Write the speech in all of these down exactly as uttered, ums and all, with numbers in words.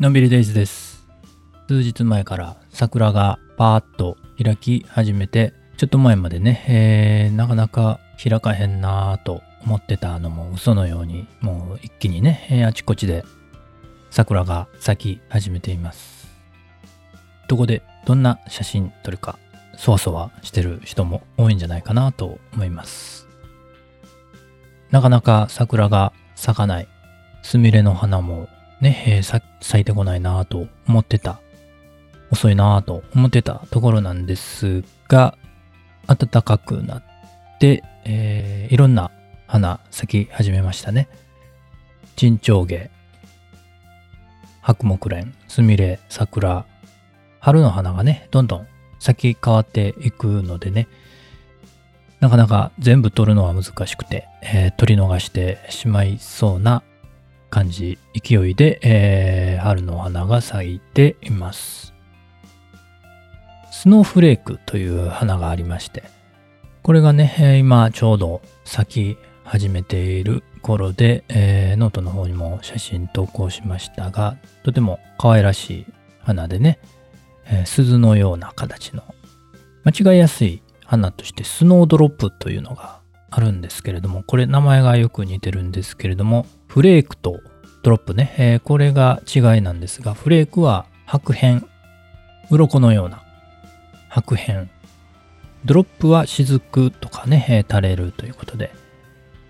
のんびりデイズです。数日前から桜がパーッと開き始めて、ちょっと前までね、えー、なかなか開かへんなーと思ってたのも嘘のように、もう一気にね、えー、あちこちで桜が咲き始めています。どこでどんな写真撮るかそわそわしてる人も多いんじゃないかなと思います。なかなか桜が咲かない、スミレの花もね、えー、咲いてこないなと思ってた、遅いなと思ってたところなんですが、暖かくなって、えー、いろんな花咲き始めましたね。チンチョウゲ、白木蓮、スミレ、桜、春の花がねどんどん咲き変わっていくのでね、なかなか全部撮るのは難しくて、えー、撮り逃してしまいそうな感じ、勢いで、えー、春の花が咲いています。スノーフレークという花がありまして、これがね今ちょうど咲き始めている頃で、えー、ノートの方にも写真投稿しましたが、とても可愛らしい花でね、えー、鈴のような形の間違いやすい花としてスノードロップというのがあるんですけれども、これ名前がよく似てるんですけれども、フレークとドロップね、えー、これが違いなんですが、フレークは白片、鱗のような白片、ドロップは雫とかね、えー、垂れるということで、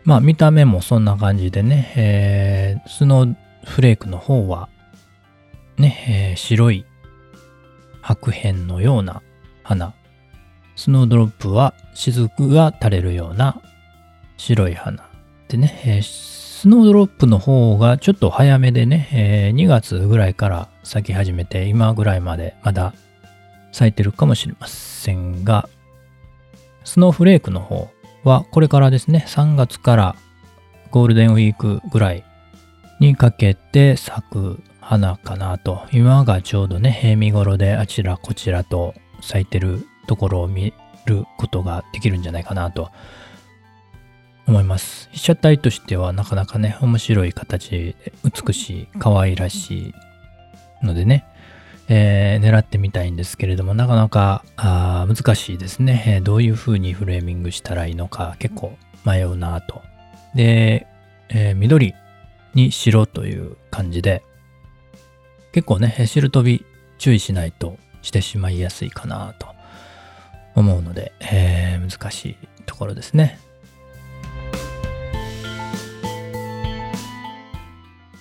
まあ見た目もそんな感じでね、えー、スノーフレークの方はね、えー、白い白片のような花、スノードロップは雫が垂れるような白い花でね、えー、スノードロップの方がちょっと早めでね、えー、にがつぐらいから咲き始めて、今ぐらいまでまだ咲いてるかもしれませんが、スノーフレークの方はこれからですね、さんがつからゴールデンウィークぐらいにかけて咲く花かなと、今がちょうどね見頃で、あちらこちらと咲いてるところを見ることができるんじゃないかなと思います。被写体としてはなかなかね面白い形で美しい、可愛らしいのでね、えー、狙ってみたいんですけれども、なかなかあ難しいですね、えー、どういう風にフレーミングしたらいいのか結構迷うなと。で、えー、緑に白という感じで、結構ね白飛び注意しないとしてしまいやすいかなと思うので、えー、難しいところですね。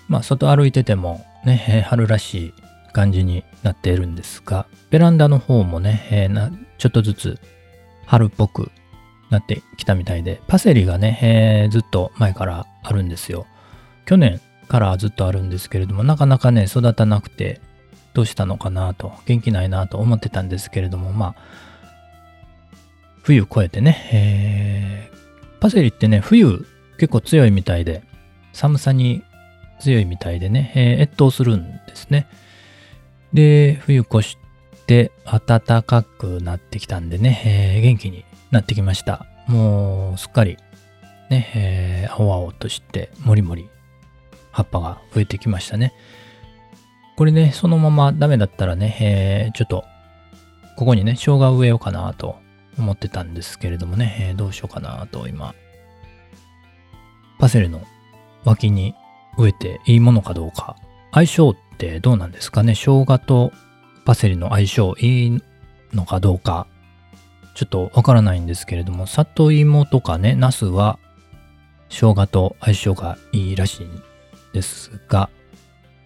まあ外歩いててもね春らしい感じになっているんですが、ベランダの方もね、えー、なちょっとずつ春っぽくなってきたみたいで、パセリがね、えー、ずっと前からあるんですよ。去年からずっとあるんですけれども、なかなかね育たなくて、どうしたのかなと、元気ないなと思ってたんですけれども、まあ冬越えてね、えー、パセリってね冬結構強いみたいで、寒さに強いみたいでね、えー、越冬するんですね。で冬越して暖かくなってきたんでね、えー、元気になってきました。もうすっかりね、えー、青々としてもりもり葉っぱが増えてきましたね。これねそのままダメだったらね、えー、ちょっとここにね生姜植えようかなと思ってたんですけれどもね、えー、どうしようかなと、今パセリの脇に植えていいものかどうか、相性ってどうなんですかね。生姜とパセリの相性いいのかどうかちょっとわからないんですけれども、里芋とかねナスは生姜と相性がいいらしいんですが、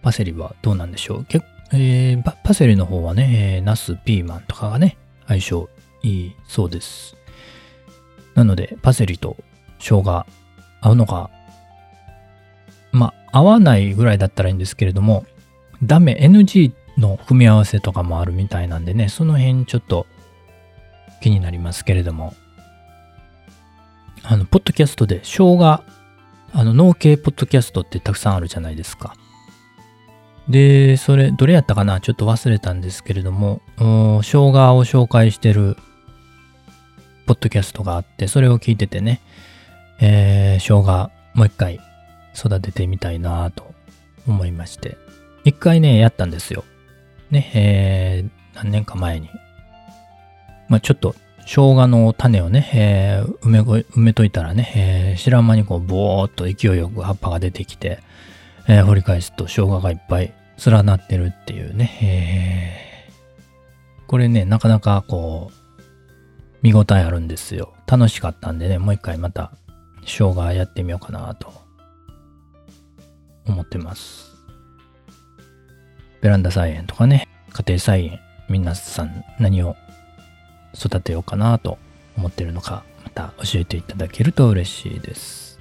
パセリはどうなんでしょう。け、えー、パセリの方はね、えー、ナスピーマンとかがね相性いいそうです。なのでパセリと生姜合うのか、まあ合わないぐらいだったらいいんですけれども、ダメ エヌジー の組み合わせとかもあるみたいなんでね、その辺ちょっと気になりますけれども、あのポッドキャストで生姜、あの農系ポッドキャストってたくさんあるじゃないですか。でそれどれやったかな、ちょっと忘れたんですけれども、生姜を紹介してるポッドキャストがあって、それを聞いててね、えー、生姜もう一回育ててみたいなと思いまして、一回ねやったんですよね、えー、何年か前に、まあ、ちょっと生姜の種をね、えー、埋めご埋めといたらね、えー、知らん間にこうボーっと勢いよく葉っぱが出てきて、えー、掘り返すと生姜がいっぱい連なってるっていうね、えー、これねなかなかこう見応えあるんですよ。楽しかったんでね、もう一回また生姜やってみようかなと思ってます。ベランダ菜園とかね、家庭菜園、皆さん何を育てようかなと思ってるのか、また教えていただけると嬉しいです。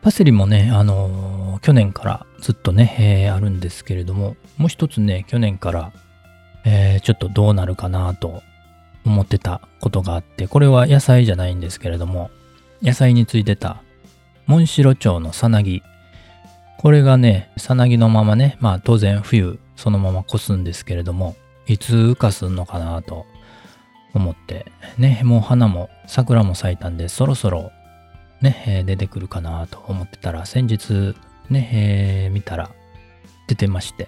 パセリもね、あのー、去年からずっとね、えー、あるんですけれども、もう一つね去年から、えー、ちょっとどうなるかなと思ってたことがあって、これは野菜じゃないんですけれども、野菜についてたモンシロチョウのさなぎ、これがねさなぎのままね、まあ当然冬そのまま越すんですけれども、いつ羽化すんのかなと思ってね、もう花も桜も咲いたんでそろそろね出てくるかなと思ってたら、先日ね、えー、見たら出てまして、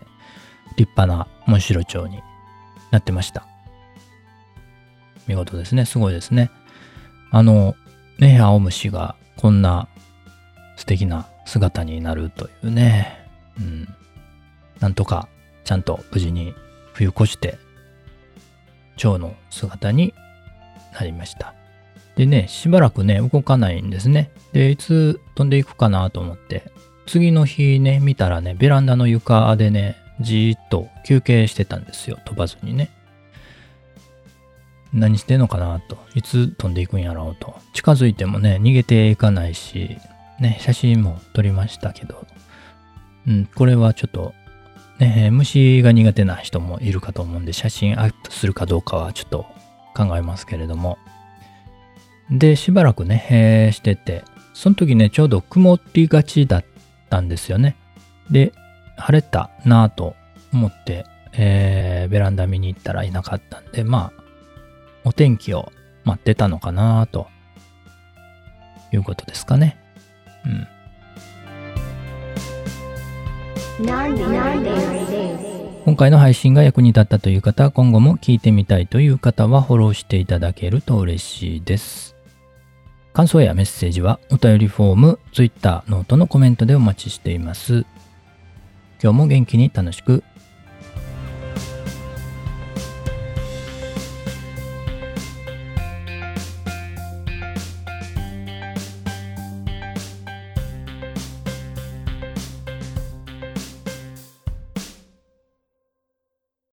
立派なモンシロチョウになってました。見事ですね、すごいですね。あのね青虫がこんな素敵な姿になるというね、うん、なんとかちゃんと無事に冬越して蝶の姿になりました。でね、しばらくね動かないんですね。でいつ飛んでいくかなと思って、次の日ね見たらね、ベランダの床でねじーっと休憩してたんですよ、飛ばずにね。何してんのかなと、いつ飛んでいくんやろうと、近づいてもね逃げていかないしね、写真も撮りましたけど、うん、これはちょっとね虫が苦手な人もいるかと思うんで、写真アップするかどうかはちょっと考えますけれども、でしばらくね、えー、してて、その時ねちょうど曇りがちだったんですよね。で晴れたなぁと思って、えー、ベランダ見に行ったらいなかったんで、まあお天気を待ってたのかなということですかね。うん、今回の配信が役に立ったという方、今後も聞いてみたいという方はフォローしていただけると嬉しいです。感想やメッセージはお便りフォーム、 Twitter、ノートのコメントでお待ちしています。今日も元気に楽しく